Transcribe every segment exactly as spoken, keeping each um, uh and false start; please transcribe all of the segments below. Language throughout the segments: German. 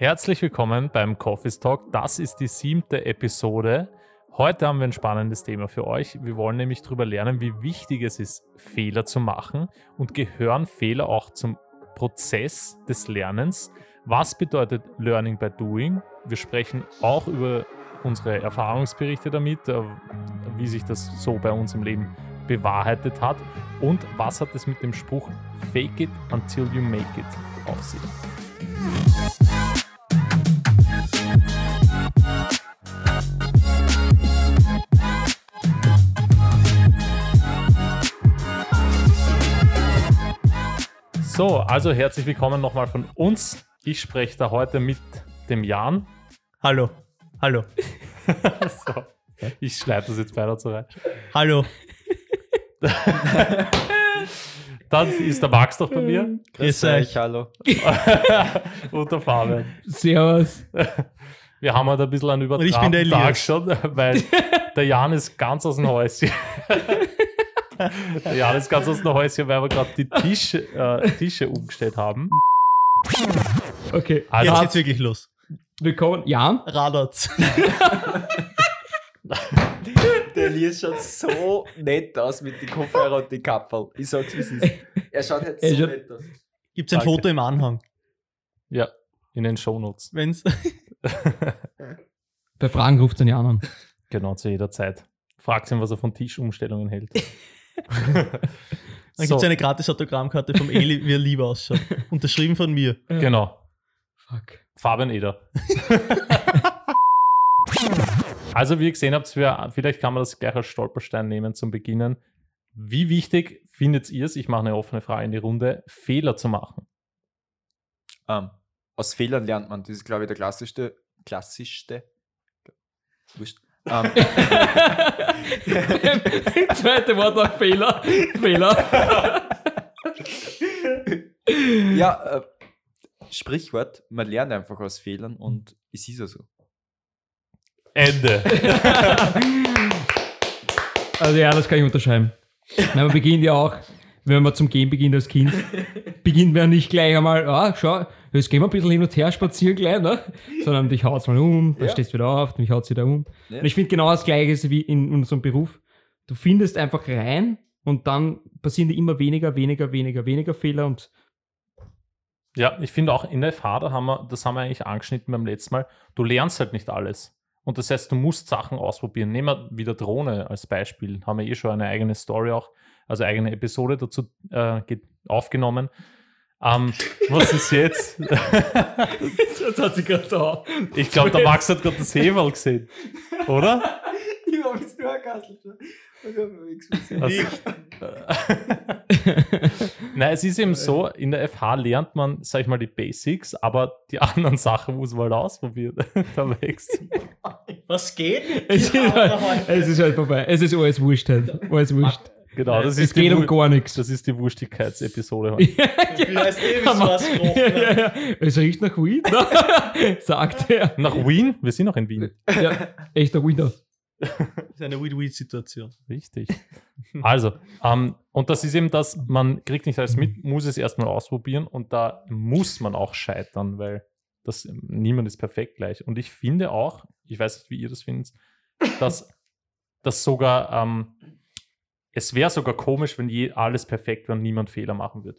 Herzlich willkommen beim Coffee Talk. Das ist die siebte Episode. Heute haben wir ein spannendes Thema für euch. Wir wollen nämlich darüber lernen, wie wichtig es ist, Fehler zu machen und gehören Fehler auch zum Prozess des Lernens. Was bedeutet Learning by Doing? Wir sprechen auch über unsere Erfahrungsberichte damit, wie sich das so bei uns im Leben bewahrheitet hat und was hat es mit dem Spruch Fake it until you make it auf sich. So, also herzlich willkommen nochmal von uns. Ich spreche da heute mit dem Jan. Hallo, hallo. So, ich schneide das jetzt weiter so rein. Hallo. Dann ist der Max doch bei mir. Grüß euch, hallo. Und der Fabian. Servus. Wir haben halt ein bisschen einen übertragenen Tag schon, weil der Jan ist ganz aus dem Häuschen. Ja, das ist ganz aus dem Häuschen, weil wir gerade die Tisch, äh, Tische umgestellt haben. Okay, also jetzt geht's wirklich los. Willkommen, Jan Radatz. Der Lies schaut so nett aus mit den Kopfhörern und den Kapferl. Ich sag's, wie es ist. Er schaut halt so scha- nett aus. Gibt's ein Danke. Foto im Anhang? Ja, in den Shownotes. Wenn's Bei Fragen ruft es den Jan an. Genau, zu jeder Zeit. Fragt ihn, was er von Tischumstellungen hält. Dann so. Gibt es eine gratis Autogrammkarte vom Eli, wie er lieb ausschaut. Unterschrieben von mir. Ja. Genau. Fuck. Fabian Eder. Also wie ihr gesehen habt, vielleicht kann man das gleich als Stolperstein nehmen zum Beginnen. Wie wichtig findet ihr es, ich mache eine offene Frage in die Runde, Fehler zu machen? Um, aus Fehlern lernt man. Das ist, glaube ich, der klassischste, klassischste, wurscht. Um. Zweite Wort nach Fehler. Fehler. Ja, äh, Sprichwort, man lernt einfach aus Fehlern und es ist ja so. Ende. Also ja, das kann ich unterschreiben. Nein, man beginnt ja auch, wenn man zum Gehen beginnt als Kind, beginnt man nicht gleich einmal, ah, schau, jetzt gehen wir ein bisschen hin und her spazieren gleich, ne? Sondern dich haut es mal um, dann ja. Stehst du wieder auf, mich haut es wieder um. Ja. Und ich finde genau das Gleiche ist wie in unserem Beruf. Du findest einfach rein und dann passieren dir immer weniger, weniger, weniger, weniger Fehler. Und ja, ich finde auch in der F H, da haben wir, das haben wir eigentlich angeschnitten beim letzten Mal, du lernst halt nicht alles. Und das heißt, du musst Sachen ausprobieren. Nehmen wir wieder Drohne als Beispiel. Haben wir eh schon eine eigene Story auch, also eigene Episode dazu äh, aufgenommen. Ähm, was ist jetzt? Das hat sie gerade da. Ich glaube, der Max hat gerade das Heferl gesehen. Oder? Ich habe es nur erkastelt. Ich habe nichts gesehen. Nein, es ist eben so, in der F H lernt man, sag ich mal, die Basics, aber die anderen Sachen muss man halt ausprobieren. Da wächst. Was geht? Es ist, halt, es ist halt vorbei. Es ist alles wurscht halt. Alles wurscht. Genau, das es ist geht um Wur- gar nichts. Das ist die Wurstigkeitsepisode heute. Ja, ja. Heißt eh, was gerochen, ja, ja, ja. Es riecht nach Wien, sagt er. Nach Wien? Wir sind noch in Wien. Ja, echt nach Wien. Das ist eine Win-Win-Situation. Richtig. Also, ähm, und das ist eben das, man kriegt nicht alles mit, muss es erstmal ausprobieren und da muss man auch scheitern, weil das, niemand ist perfekt gleich. Und ich finde auch, ich weiß nicht, wie ihr das findet, dass das sogar... Ähm, Es wäre sogar komisch, wenn je alles perfekt wäre und niemand Fehler machen würde.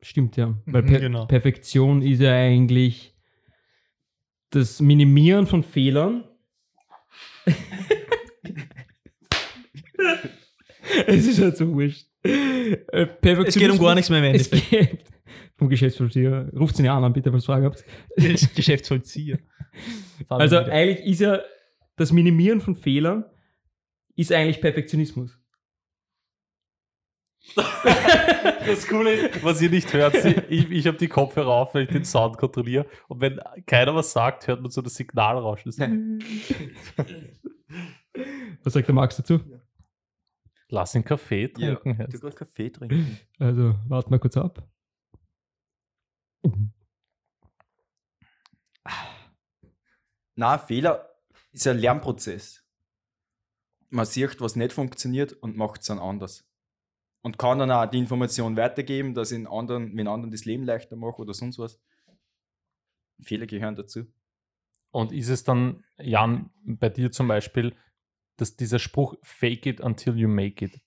Stimmt, ja. Weil per- genau. Perfektion ist ja eigentlich das Minimieren von Fehlern. Es ist halt so wurscht. Es geht um gar nichts mehr im Endeffekt. Vom Geschäftsvollzieher. Ruft sie an, bitte, falls ihr Fragen habt. Geschäftsvollzieher. Also eigentlich ist ja das Minimieren von Fehlern ist eigentlich Perfektionismus. Das Coole ist, was ihr nicht hört, ich, ich habe die Kopfhörer auf, weil ich den Sound kontrolliere und wenn keiner was sagt, hört man so das Signalrauschen. Was sagt der Max dazu? Ja. Lass ihn Kaffee trinken. Ja, du kannst Kaffee trinken. Also, warten wir kurz ab. Na, Fehler ist ein Lernprozess. Man sieht, was nicht funktioniert und macht es dann anders. Und kann dann auch die Information weitergeben, dass ich den anderen, den anderen das Leben leichter mache oder sonst was. Fehler gehören dazu. Und ist es dann, Jan, bei dir zum Beispiel, dass dieser Spruch fake it until you make it,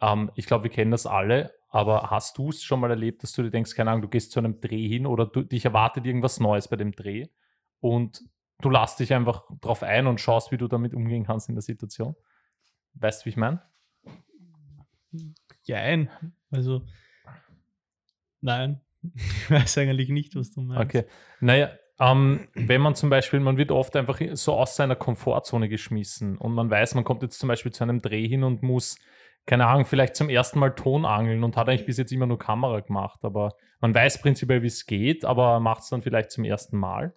ähm, ich glaube, wir kennen das alle, aber hast du es schon mal erlebt, dass du dir denkst, keine Ahnung, du gehst zu einem Dreh hin oder du, dich erwartet irgendwas Neues bei dem Dreh und du lässt dich einfach drauf ein und schaust, wie du damit umgehen kannst in der Situation? Weißt du, wie ich meine? Jein. Also, nein. Ich weiß eigentlich nicht, was du meinst. Okay. Naja, ähm, wenn man zum Beispiel, man wird oft einfach so aus seiner Komfortzone geschmissen und man weiß, man kommt jetzt zum Beispiel zu einem Dreh hin und muss, keine Ahnung, vielleicht zum ersten Mal Ton angeln und hat eigentlich bis jetzt immer nur Kamera gemacht, aber man weiß prinzipiell, wie es geht, aber macht es dann vielleicht zum ersten Mal.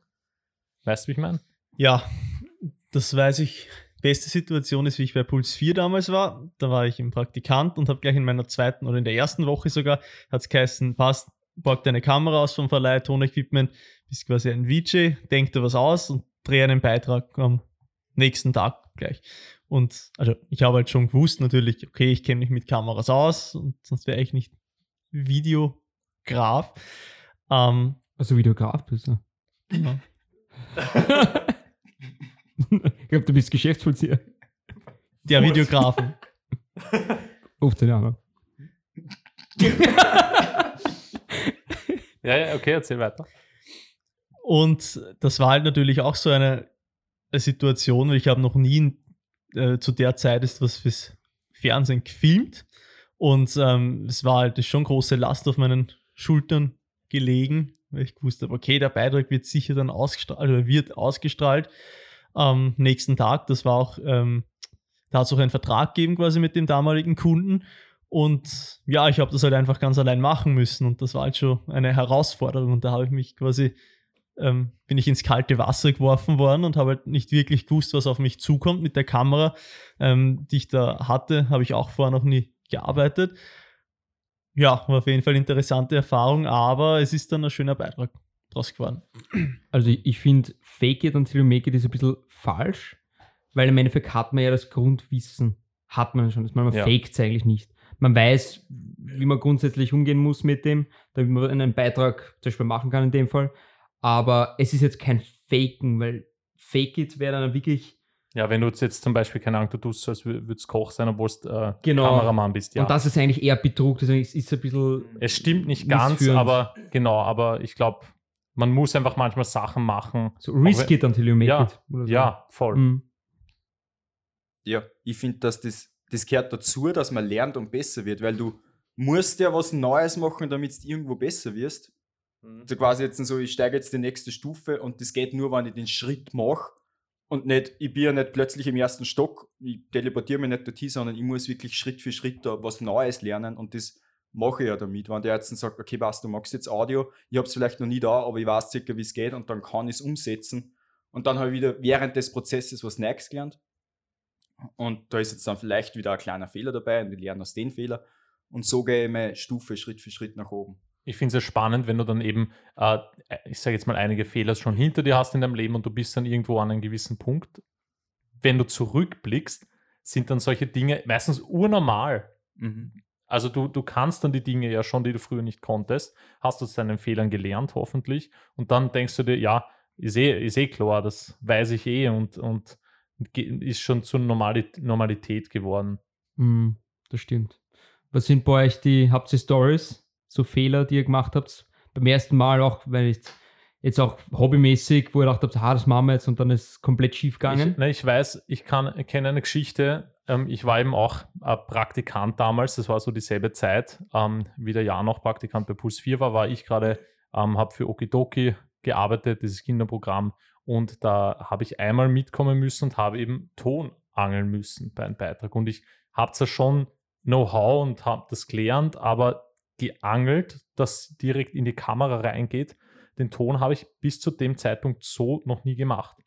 Weißt du, wie ich meine? Ja, das weiß ich. Beste Situation ist, wie ich bei Puls vier damals war. Da war ich im Praktikant und habe gleich in meiner zweiten oder in der ersten Woche sogar, hat es geheißen, passt, borg deine Kamera aus vom Verleih, Tonequipment, bist quasi ein V J, denk dir was aus und dreh einen Beitrag am nächsten Tag gleich. Und also ich habe halt schon gewusst natürlich, okay, ich kenne mich mit Kameras aus und sonst wäre ich nicht Videograf. Ähm, also Videograf bist du? Ja. Ich glaube, du bist Geschäftsvollzieher. Der Videografen. Auf den anderen. Ja, ja, okay, erzähl weiter. Und das war halt natürlich auch so eine Situation, weil ich habe noch nie äh, zu der Zeit ist was fürs Fernsehen gefilmt. Und ähm, es war halt schon große Last auf meinen Schultern gelegen, weil ich gewusst habe, okay, der Beitrag wird sicher dann ausgestrahlt, oder wird ausgestrahlt am nächsten Tag. Das war auch, ähm, da hat es auch einen Vertrag gegeben quasi mit dem damaligen Kunden. Und ja, ich habe das halt einfach ganz allein machen müssen und das war halt schon eine Herausforderung und da habe ich mich quasi, ähm, bin ich ins kalte Wasser geworfen worden und habe halt nicht wirklich gewusst, was auf mich zukommt. Mit der Kamera, ähm, die ich da hatte, habe ich auch vorher noch nie gearbeitet. Ja, war auf jeden Fall eine interessante Erfahrung, aber es ist dann ein schöner Beitrag draus geworden. Also ich, ich finde, fake it until you make it ist ein bisschen falsch, weil im Endeffekt hat man ja das Grundwissen, hat man schon, man ja. faked es eigentlich nicht. Man weiß, wie man grundsätzlich umgehen muss mit dem, damit man einen Beitrag zum Beispiel machen kann in dem Fall, aber es ist jetzt kein Faken, weil fake it wäre dann wirklich... Ja, wenn du jetzt zum Beispiel, keine Ahnung, du tust so, als würdest Koch sein, obwohl du äh, genau. Kameramann bist. Ja. Und das ist eigentlich eher Betrug, deswegen ist es ein bisschen... Es stimmt nicht ganz, aber genau, aber ich glaube, man muss einfach manchmal Sachen machen. So risk it until you make ja, it. Oder so. Ja, voll. Mhm. Ja, ich finde, dass das, das gehört dazu, dass man lernt und besser wird, weil du musst ja was Neues machen, damit du irgendwo besser wirst. Mhm. So quasi jetzt so, ich steige jetzt die nächste Stufe und das geht nur, wenn ich den Schritt mache. Und nicht, ich bin ja nicht plötzlich im ersten Stock, ich teleportiere mich nicht dorthin, sondern ich muss wirklich Schritt für Schritt da was Neues lernen und das mache ich ja damit. Wenn der jetzt dann sagt, okay, was, du machst jetzt Audio, ich habe es vielleicht noch nie da, aber ich weiß circa, wie es geht und dann kann ich es umsetzen. Und dann habe ich wieder während des Prozesses was Neues gelernt. Und da ist jetzt dann vielleicht wieder ein kleiner Fehler dabei und ich lerne aus den Fehler. Und so gehe ich meine Stufe Schritt für Schritt nach oben. Ich finde es ja spannend, wenn du dann eben, äh, ich sage jetzt mal, einige Fehler schon hinter dir hast in deinem Leben und du bist dann irgendwo an einem gewissen Punkt. Wenn du zurückblickst, sind dann solche Dinge meistens urnormal. Mhm. Also du, du kannst dann die Dinge ja schon, die du früher nicht konntest, hast aus deinen Fehlern gelernt hoffentlich und dann denkst du dir, ja, ist eh, ist eh klar, das weiß ich eh und, und ist schon zur Normalität geworden. Mhm, das stimmt. Was sind bei euch die, habt ihr Storys? So Fehler, die ihr gemacht habt, beim ersten Mal auch, weil ich jetzt auch hobbymäßig, wo ihr gedacht habt, ah, das machen wir jetzt und dann ist es komplett schief gegangen. Ich, ne, ich weiß, ich kann ich kenne eine Geschichte, ähm, ich war eben auch äh, Praktikant damals, das war so dieselbe Zeit, ähm, wie der Jan noch Praktikant bei Puls vier war, war ich gerade, ähm, habe für Okidoki gearbeitet, dieses Kinderprogramm und da habe ich einmal mitkommen müssen und habe eben Ton angeln müssen bei einem Beitrag und ich habe zwar schon Know-how und habe das gelernt, aber geangelt, das direkt in die Kamera reingeht. Den Ton habe ich bis zu dem Zeitpunkt so noch nie gemacht.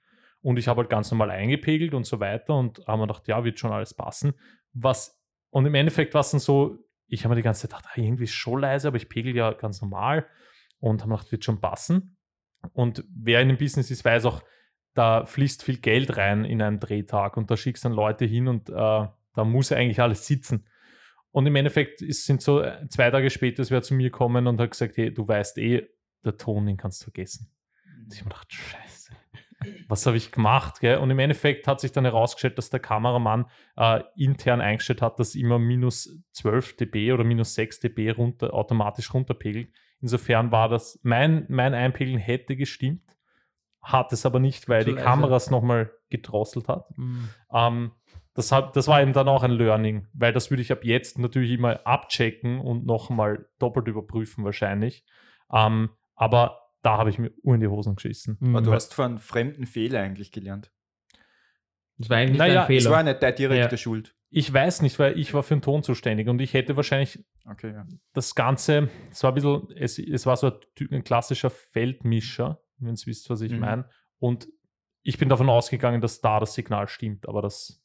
Und ich habe halt ganz normal eingepegelt und so weiter und habe mir gedacht, ja, wird schon alles passen. Was, und im Endeffekt war es dann so, ich habe mir die ganze Zeit gedacht, irgendwie ist schon leise, aber ich pegel ja ganz normal und habe mir gedacht, wird schon passen. Und wer in dem Business ist, weiß auch, da fließt viel Geld rein in einen Drehtag und da schickst dann Leute hin und äh, da muss eigentlich alles sitzen. Und im Endeffekt ist, sind so zwei Tage später, es wäre zu mir gekommen und hat gesagt, hey, du weißt eh, der Ton, den kannst du vergessen. Und ich habe mir gedacht, scheiße, was habe ich gemacht? Gell? Und im Endeffekt hat sich dann herausgestellt, dass der Kameramann äh, intern eingestellt hat, dass immer minus zwölf dB oder minus sechs dB runter, automatisch runterpegelt. Insofern war das, mein, mein Einpegeln hätte gestimmt, hat es aber nicht, weil Zu die leise. Kameras nochmal gedrosselt hat. Mhm. Ähm, das, hat. Das war eben dann auch ein Learning, weil das würde ich ab jetzt natürlich immer abchecken und nochmal doppelt überprüfen wahrscheinlich. Ähm, aber da habe ich mir Uhr in die Hosen geschissen. Mhm. Aber du hast von fremden Fehler eigentlich gelernt. Das war eigentlich naja, ein Fehler. Das war nicht deine direkte ja. Schuld. Ich weiß nicht, weil ich war für den Ton zuständig und ich hätte wahrscheinlich okay, ja. das Ganze, es war ein bisschen, es, es war so ein, ein klassischer Feldmischer, wenn ihr wisst, was ich mhm. meine. Und ich bin davon ausgegangen, dass da das Signal stimmt, aber das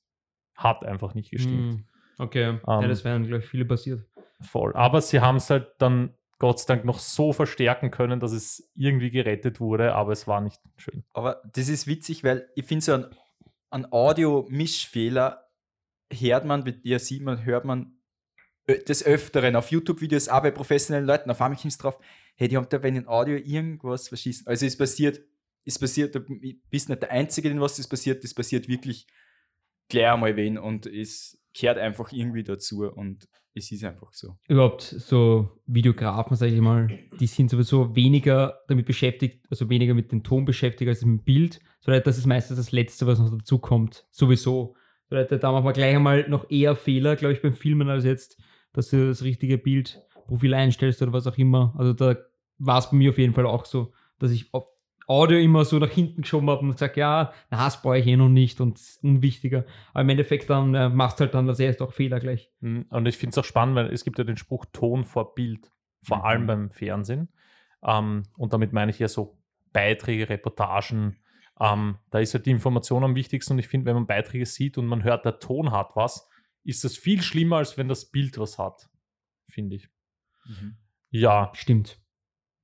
hat einfach nicht gestimmt. Mhm. Okay, ähm, ja, das wären, glaube ich, viele passiert. Voll. Aber sie haben es halt dann Gott sei Dank noch so verstärken können, dass es irgendwie gerettet wurde, aber es war nicht schön. Aber das ist witzig, weil ich finde so ein, ein Audio-Mischfehler hört man, ja, sieht man, hört man des Öfteren auf YouTube-Videos, auch bei professionellen Leuten, auf einmal kommst du drauf, hey, die haben da bei den Audio irgendwas verschissen. Also es passiert, es passiert, du bist nicht der Einzige, den was das passiert, das passiert wirklich gleich einmal wen und es gehört einfach irgendwie dazu und es ist einfach so. Überhaupt so Videografen, sage ich mal, die sind sowieso weniger damit beschäftigt, also weniger mit dem Ton beschäftigt als mit dem Bild, sondern das ist meistens das Letzte, was noch dazu kommt, sowieso. Da machen wir gleich einmal noch eher Fehler, glaube ich, beim Filmen als jetzt, dass du das richtige Bildprofil einstellst oder was auch immer. Also da war es bei mir auf jeden Fall auch so, dass ich Audio immer so nach hinten geschoben habe und gesagt, ja, na, das brauche ich eh noch nicht und ist unwichtiger. Aber im Endeffekt dann äh, machst du halt dann das erste auch Fehler gleich. Und ich finde es auch spannend, weil es gibt ja den Spruch Ton vor Bild, vor mhm. allem beim Fernsehen. Ähm, und damit meine ich ja so Beiträge, Reportagen, Um, da ist halt die Information am wichtigsten und ich finde, wenn man Beiträge sieht und man hört, der Ton hat was, ist das viel schlimmer, als wenn das Bild was hat, finde ich. Mhm. Ja. Stimmt.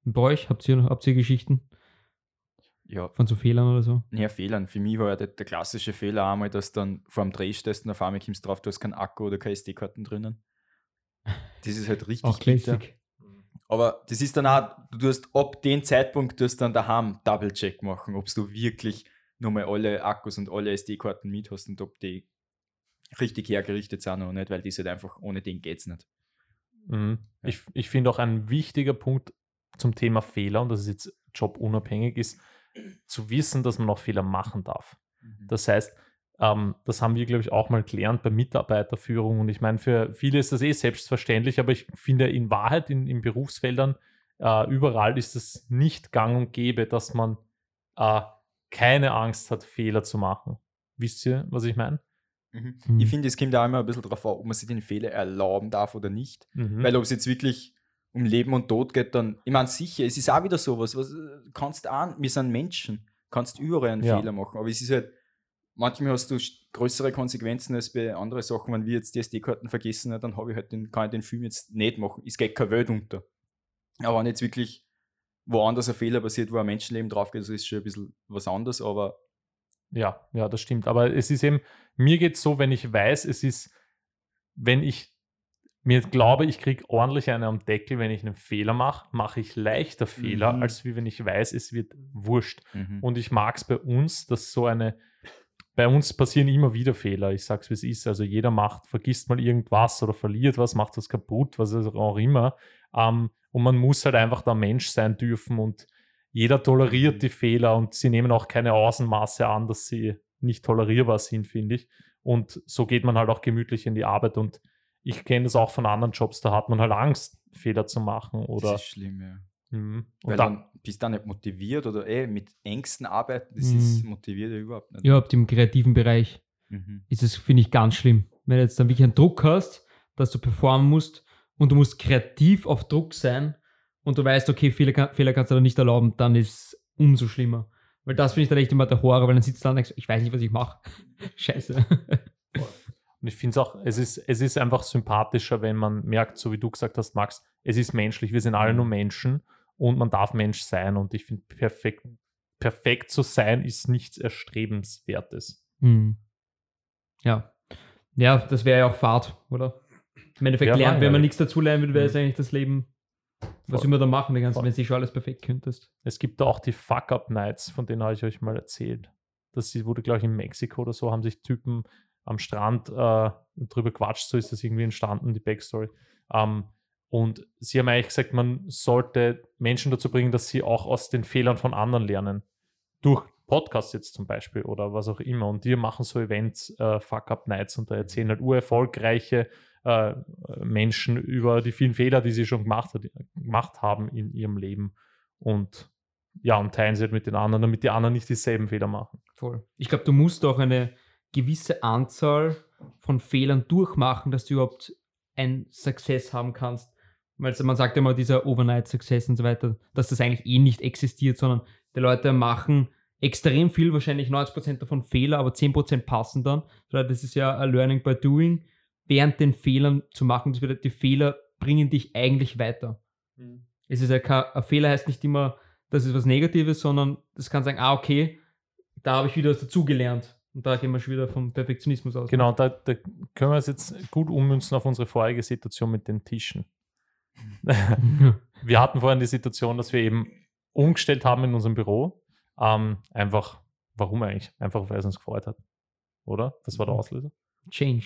Und bei euch, habt ihr, habt ihr Geschichten? Ja. Von so Fehlern oder so? Ja, Fehlern. Für mich war ja der, der klassische Fehler einmal, dass dann vor dem Dreh stehst und auf einmal kommst du drauf, du hast keinen Akku oder keine S D-Karten drinnen. Das ist halt richtig bitter. Aber das ist dann auch, du hast ab dem Zeitpunkt, du hast dann daheim Double-Check machen, ob du wirklich nochmal alle Akkus und alle S D-Karten mit hast und ob die richtig hergerichtet sind oder nicht, weil das halt einfach, ohne den geht's nicht. Mhm. Ja. Ich, ich finde auch ein wichtiger Punkt zum Thema Fehler, und das ist jetzt jobunabhängig, ist zu wissen, dass man auch Fehler machen darf. Mhm. Das heißt, ähm, das haben wir, glaube ich, auch mal gelernt bei Mitarbeiterführung und ich meine, für viele ist das eh selbstverständlich, aber ich finde in Wahrheit in, in Berufsfeldern äh, überall ist es nicht gang und gäbe, dass man äh, keine Angst hat, Fehler zu machen. Wisst ihr, was ich meine? Mhm. Mhm. Ich finde, es kommt da immer ein bisschen drauf an, ob man sich den Fehler erlauben darf oder nicht, mhm. weil ob es jetzt wirklich um Leben und Tod geht, dann, ich meine, sicher, es ist auch wieder sowas, was kannst auch, wir sind Menschen, kannst überall einen ja. Fehler machen, aber es ist halt manchmal hast du größere Konsequenzen als bei anderen Sachen. Wenn wir jetzt die S D-Karten vergessen, dann habe ich halt den, kann ich den Film jetzt nicht machen. Es geht keine Welt unter. Aber wenn jetzt wirklich woanders ein Fehler passiert, wo ein Menschenleben drauf geht, das ist schon ein bisschen was anderes, aber... Ja, ja, das stimmt. Aber es ist eben, mir geht es so, wenn ich weiß, es ist, wenn ich mir glaube, ich kriege ordentlich eine am Deckel, wenn ich einen Fehler mache, mache ich leichter Fehler, mhm. als wie wenn ich weiß, es wird wurscht. Mhm. Und ich mag es bei uns, dass so eine... Bei uns passieren immer wieder Fehler, ich sag's wie es ist, also jeder macht, vergisst mal irgendwas oder verliert was, macht was kaputt, was auch immer ähm, und man muss halt einfach der Mensch sein dürfen und jeder toleriert die Fehler und sie nehmen auch keine Außenmaße an, dass sie nicht tolerierbar sind, finde ich, und so geht man halt auch gemütlich in die Arbeit und ich kenne das auch von anderen Jobs, da hat man halt Angst, Fehler zu machen. Oder das ist schlimm, ja. Mhm. Weil und dann, dann bist du dann nicht motiviert oder eh mit Ängsten arbeiten, das mhm. ist motiviert ja überhaupt nicht. Überhaupt im kreativen Bereich mhm. ist es, finde ich, ganz schlimm. Wenn du jetzt dann wirklich einen Druck hast, dass du performen musst und du musst kreativ auf Druck sein und du weißt, okay, Fehler, Fehler kannst du dann nicht erlauben, dann ist es umso schlimmer. Weil das finde ich dann echt immer der Horror, weil dann sitzt du da und denkst, ich weiß nicht, was ich mache. Scheiße. Und ich finde es auch, es ist, es ist einfach sympathischer, wenn man merkt, so wie du gesagt hast, Max, es ist menschlich, wir sind alle nur Menschen. Und man darf Mensch sein. Und ich finde, perfekt, perfekt zu sein ist nichts Erstrebenswertes. Mhm. Ja. Ja, das wäre ja auch Fahrt, oder? Im Endeffekt, ja, lernen, wenn man nichts dazulernen würde, wäre es mhm. eigentlich das Leben Was immer da machen, die ganzen, voll, wenn du schon alles perfekt könntest. Es gibt da auch die Fuck-up-Nights, von denen habe ich euch mal erzählt. Das wurde, glaube ich, in Mexiko oder so, haben sich Typen am Strand äh, drüber quatscht, so ist das irgendwie entstanden, die Backstory. Ähm, und sie haben eigentlich gesagt, man sollte Menschen dazu bringen, dass sie auch aus den Fehlern von anderen lernen. Durch Podcasts jetzt zum Beispiel oder was auch immer. Und die machen so Events, äh, Fuck-up-Nights, und da erzählen halt urerfolgreiche äh, Menschen über die vielen Fehler, die sie schon gemacht, hat, gemacht haben in ihrem Leben. Und ja, und teilen sie halt mit den anderen, damit die anderen nicht dieselben Fehler machen. Voll. Ich glaube, du musst auch eine gewisse Anzahl von Fehlern durchmachen, dass du überhaupt ein Success haben kannst. Weil man sagt immer, dieser Overnight-Success und so weiter, dass das eigentlich eh nicht existiert, sondern die Leute machen extrem viel, wahrscheinlich neunzig Prozent davon Fehler, aber zehn Prozent passen dann. Das ist ja Learning by Doing, während den Fehlern zu machen. Das bedeutet, die Fehler bringen dich eigentlich weiter. Mhm. Es ist ja kein, ein Fehler heißt nicht immer, das ist was Negatives, sondern das kann sagen, ah, okay, da habe ich wieder was dazugelernt. Und da gehen wir schon wieder vom Perfektionismus aus. Genau, da, da können wir es jetzt gut ummünzen auf unsere vorherige Situation mit den Tischen. Wir hatten vorhin die Situation, dass wir eben umgestellt haben in unserem Büro. Ähm, einfach, warum eigentlich? Einfach, weil es uns gefreut hat. Oder? Das war der Auslöser. Change.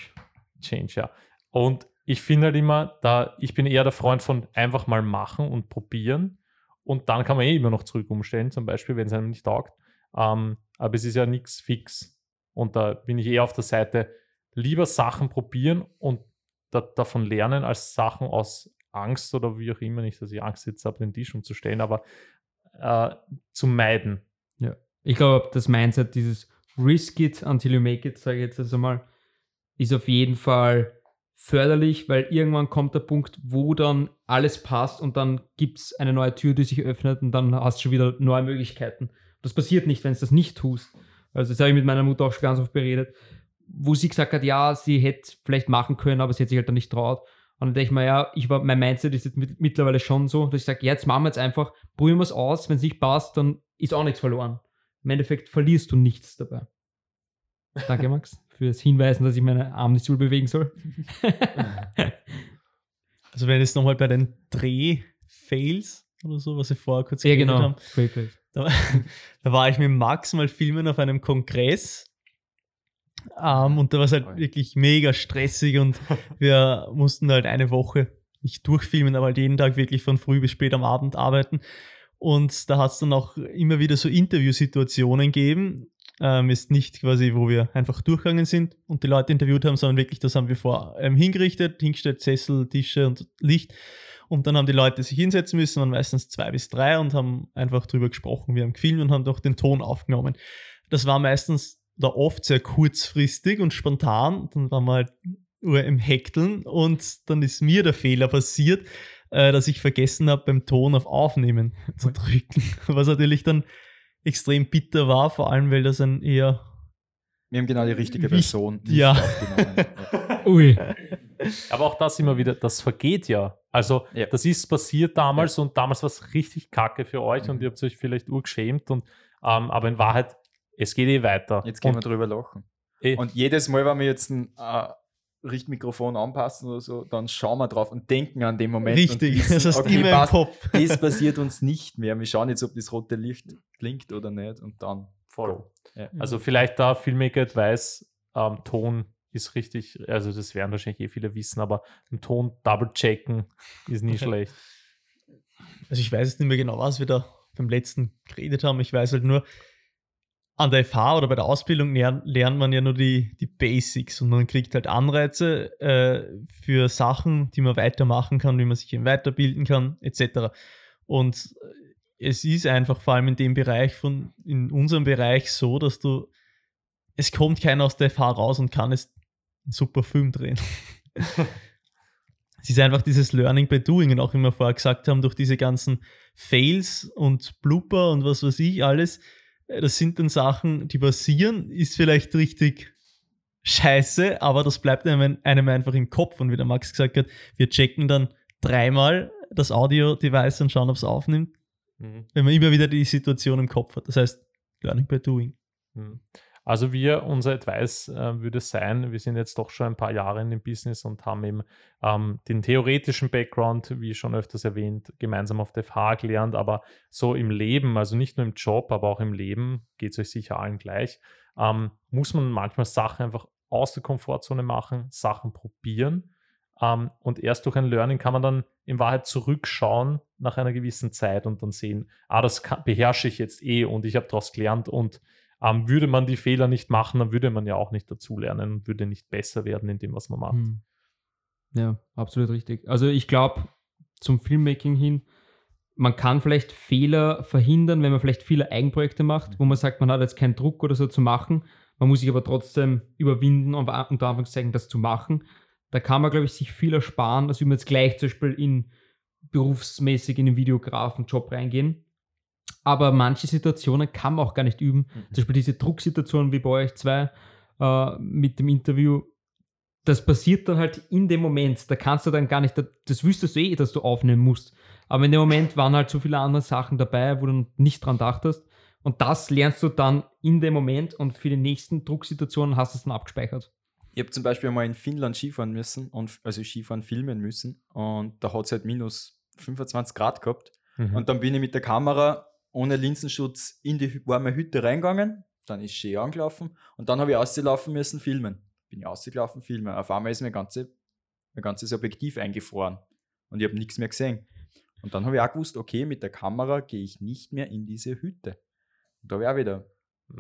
Change, ja. Und ich finde halt immer, da, ich bin eher der Freund von einfach mal machen und probieren. Und dann kann man eh immer noch zurück umstellen, zum Beispiel, wenn es einem nicht taugt. Ähm, aber es ist ja nichts fix. Und da bin ich eher auf der Seite, lieber Sachen probieren und da, davon lernen, als Sachen aus Angst oder wie auch immer, nicht, dass ich Angst jetzt habe, den Tisch umzustellen, aber äh, zu meiden. Ja. Ich glaube, das Mindset, dieses Risk it until you make it, sage ich jetzt also mal, ist auf jeden Fall förderlich, weil irgendwann kommt der Punkt, wo dann alles passt und dann gibt es eine neue Tür, die sich öffnet und dann hast du schon wieder neue Möglichkeiten. Das passiert nicht, wenn du das nicht tust. Also das habe ich mit meiner Mutter auch schon ganz oft beredet, wo sie gesagt hat, ja, sie hätte vielleicht machen können, aber sie hätte sich halt dann nicht traut. Und dann denke ich mir, ja, ich war, mein Mindset ist jetzt mit, mittlerweile schon so, dass ich sage, ja, jetzt machen wir es einfach, probieren wir es aus, wenn es nicht passt, dann ist auch nichts verloren. Im Endeffekt verlierst du nichts dabei. Danke, Max, fürs Hinweisen, dass ich meine Arme nicht so bewegen soll. Also wenn jetzt nochmal bei den Dreh-Fails oder so, was ich vorher kurz ja, genau. haben. Da, da war ich mit Max mal filmen auf einem Kongress. Um, und da war es halt wirklich mega stressig und wir mussten halt eine Woche nicht durchfilmen, aber halt jeden Tag wirklich von früh bis spät am Abend arbeiten. Und da hat es dann auch immer wieder so Interviewsituationen gegeben. Ähm, ist nicht quasi, wo wir einfach durchgegangen sind und die Leute interviewt haben, sondern wirklich, das haben wir vor ähm, hingerichtet, hingestellt, Sessel, Tische und Licht. Und dann haben die Leute sich hinsetzen müssen, waren meistens zwei bis drei und haben einfach drüber gesprochen. Wir haben gefilmt und haben doch den Ton aufgenommen. Das war meistens da oft sehr kurzfristig und spontan, dann waren wir halt nur im Häkeln und dann ist mir der Fehler passiert, äh, dass ich vergessen habe, beim Ton auf Aufnehmen zu drücken, was natürlich dann extrem bitter war, vor allem, weil das ein eher... Wir haben genau die richtige Person, die ja. aufgenommen hat. Ui. Aber auch das immer wieder, das vergeht ja. Also ja. das ist passiert damals ja. und damals war es richtig kacke für euch mhm. und ihr habt euch vielleicht urgeschämt und ähm, aber in Wahrheit es geht eh weiter. Jetzt können wir drüber lachen. Eh. Und jedes Mal, wenn wir jetzt ein äh, Richtmikrofon anpassen oder so, dann schauen wir drauf und denken an den Moment. Richtig, wissen, das ist okay, immer passt, im Kopf. Das passiert uns nicht mehr. Wir schauen jetzt, ob das rote Licht blinkt oder nicht und dann voll. Ja. Also vielleicht da Filmmaker-Advice, ähm, Ton ist richtig, also das werden wahrscheinlich eh viele wissen, aber im Ton double-checken ist nicht schlecht. Also ich weiß jetzt nicht mehr genau, was wir da beim letzten geredet haben. Ich weiß halt nur, an der F H oder bei der Ausbildung lernt man ja nur die, die Basics und man kriegt halt Anreize äh, für Sachen, die man weitermachen kann, wie man sich eben weiterbilden kann, et cetera. Und es ist einfach vor allem in dem Bereich, von in unserem Bereich so, dass du, es kommt keiner aus der F H raus und kann es einen super Film drehen. Es ist einfach dieses Learning by Doing und auch wie wir vorher gesagt haben, durch diese ganzen Fails und Blooper und was weiß ich alles, das sind dann Sachen, die passieren, ist vielleicht richtig scheiße, aber das bleibt einem, einem einfach im Kopf. Und wie der Max gesagt hat, wir checken dann dreimal das Audio-Device und schauen, ob es aufnimmt, mhm. wenn man immer wieder die Situation im Kopf hat. Das heißt, Learning by Doing. Mhm. Also wir, unser Advice äh, würde sein, wir sind jetzt doch schon ein paar Jahre in dem Business und haben eben ähm, den theoretischen Background, wie schon öfters erwähnt, gemeinsam auf der F H gelernt, aber so im Leben, also nicht nur im Job, aber auch im Leben, geht es euch sicher allen gleich, ähm, muss man manchmal Sachen einfach aus der Komfortzone machen, Sachen probieren. Um, und erst durch ein Learning kann man dann in Wahrheit zurückschauen nach einer gewissen Zeit und dann sehen, ah, das kann, beherrsche ich jetzt eh und ich habe daraus gelernt und um, würde man die Fehler nicht machen, dann würde man ja auch nicht dazulernen und würde nicht besser werden in dem, was man macht. Ja, absolut richtig. Also ich glaube, zum Filmmaking hin, man kann vielleicht Fehler verhindern, wenn man vielleicht viele Eigenprojekte macht, wo man sagt, man hat jetzt keinen Druck oder so zu machen, man muss sich aber trotzdem überwinden, um unter Anführungszeichen das zu machen. Da kann man, glaube ich, sich viel ersparen, als wenn wir jetzt gleich zum Beispiel in berufsmäßig in den Videografen-Job reingehen. Aber manche Situationen kann man auch gar nicht üben. Mhm. Zum Beispiel diese Drucksituationen wie bei euch zwei äh, mit dem Interview. Das passiert dann halt in dem Moment. Da kannst du dann gar nicht, das wüsstest du eh, dass du aufnehmen musst. Aber in dem Moment waren halt so viele andere Sachen dabei, wo du nicht dran dachtest. Und das lernst du dann in dem Moment und für die nächsten Drucksituationen hast du es dann abgespeichert. Ich habe zum Beispiel mal in Finnland Skifahren müssen, und also Skifahren filmen müssen und da hat es halt minus fünfundzwanzig Grad gehabt. Mhm. Und dann bin ich mit der Kamera ohne Linsenschutz in die warme Hütte reingegangen, dann ist Ski angelaufen und dann habe ich ausgelaufen müssen, filmen. Bin ich ausgelaufen, filmen. Auf einmal ist mein, ganze, mein ganzes Objektiv eingefroren und ich habe nichts mehr gesehen. Und dann habe ich auch gewusst, okay, mit der Kamera gehe ich nicht mehr in diese Hütte. Und da habe ich auch wieder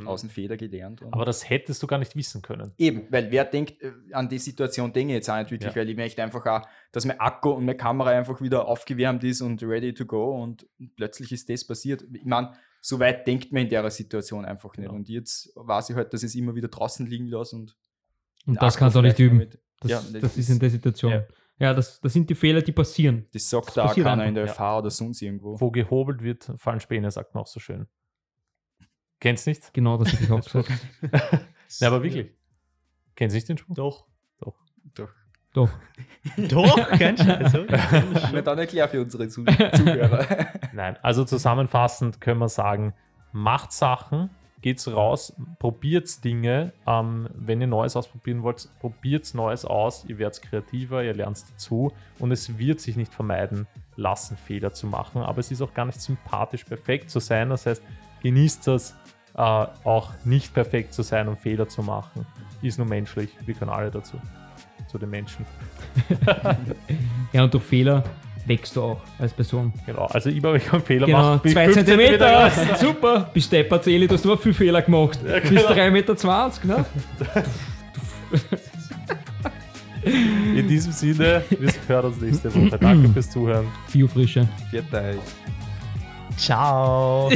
aus den Feder gelernt. Aber das hättest du gar nicht wissen können. Eben, weil wer denkt, äh, an die Situation denke ich jetzt auch nicht wirklich, ja. Weil ich möchte einfach auch, dass mein Akku und meine Kamera einfach wieder aufgewärmt ist und ready to go und plötzlich ist das passiert. Ich meine, so weit denkt man in der Situation einfach nicht. Ja. Und jetzt weiß ich halt, dass ich es immer wieder draußen liegen lasse. Und, und das Akku kannst du auch nicht üben. Das, ja, das, das ist in der Situation. Ja, ja das, das sind die Fehler, die passieren. Das sagt das da auch keiner in der F H ja. Oder sonst irgendwo. Wo gehobelt wird, fallen Späne, sagt man auch so schön. Kennst nicht? Genau, das habe ich auch gesagt. Ja, aber wirklich. Kennst du nicht den Spruch? Doch. Doch. Doch. Doch. Doch? Kein Scheiß. Dann erklär für unsere Zuhörer. Nein, also zusammenfassend können wir sagen, macht Sachen, geht's raus, probiert's Dinge. Ähm, wenn ihr Neues ausprobieren wollt, probiert's Neues aus. Ihr werdet kreativer, ihr lernt dazu und es wird sich nicht vermeiden lassen, Fehler zu machen. Aber es ist auch gar nicht sympathisch, perfekt zu sein. Das heißt, genießt das, äh, auch nicht perfekt zu sein und Fehler zu machen. Ist nur menschlich. Wir können alle dazu. Zu den Menschen. Ja, und durch Fehler wächst du auch als Person. Genau, also ich habe keinen Fehler genau, gemacht. Zwei Zentimeter, super. Bist deppert, Eli, du hast aber viel Fehler gemacht. Ja, genau. Bist drei Meter zwanzig, ne? In diesem Sinne, wir hören uns nächste Woche. Danke fürs Zuhören. Viel Frische. Viert euch. Ciao.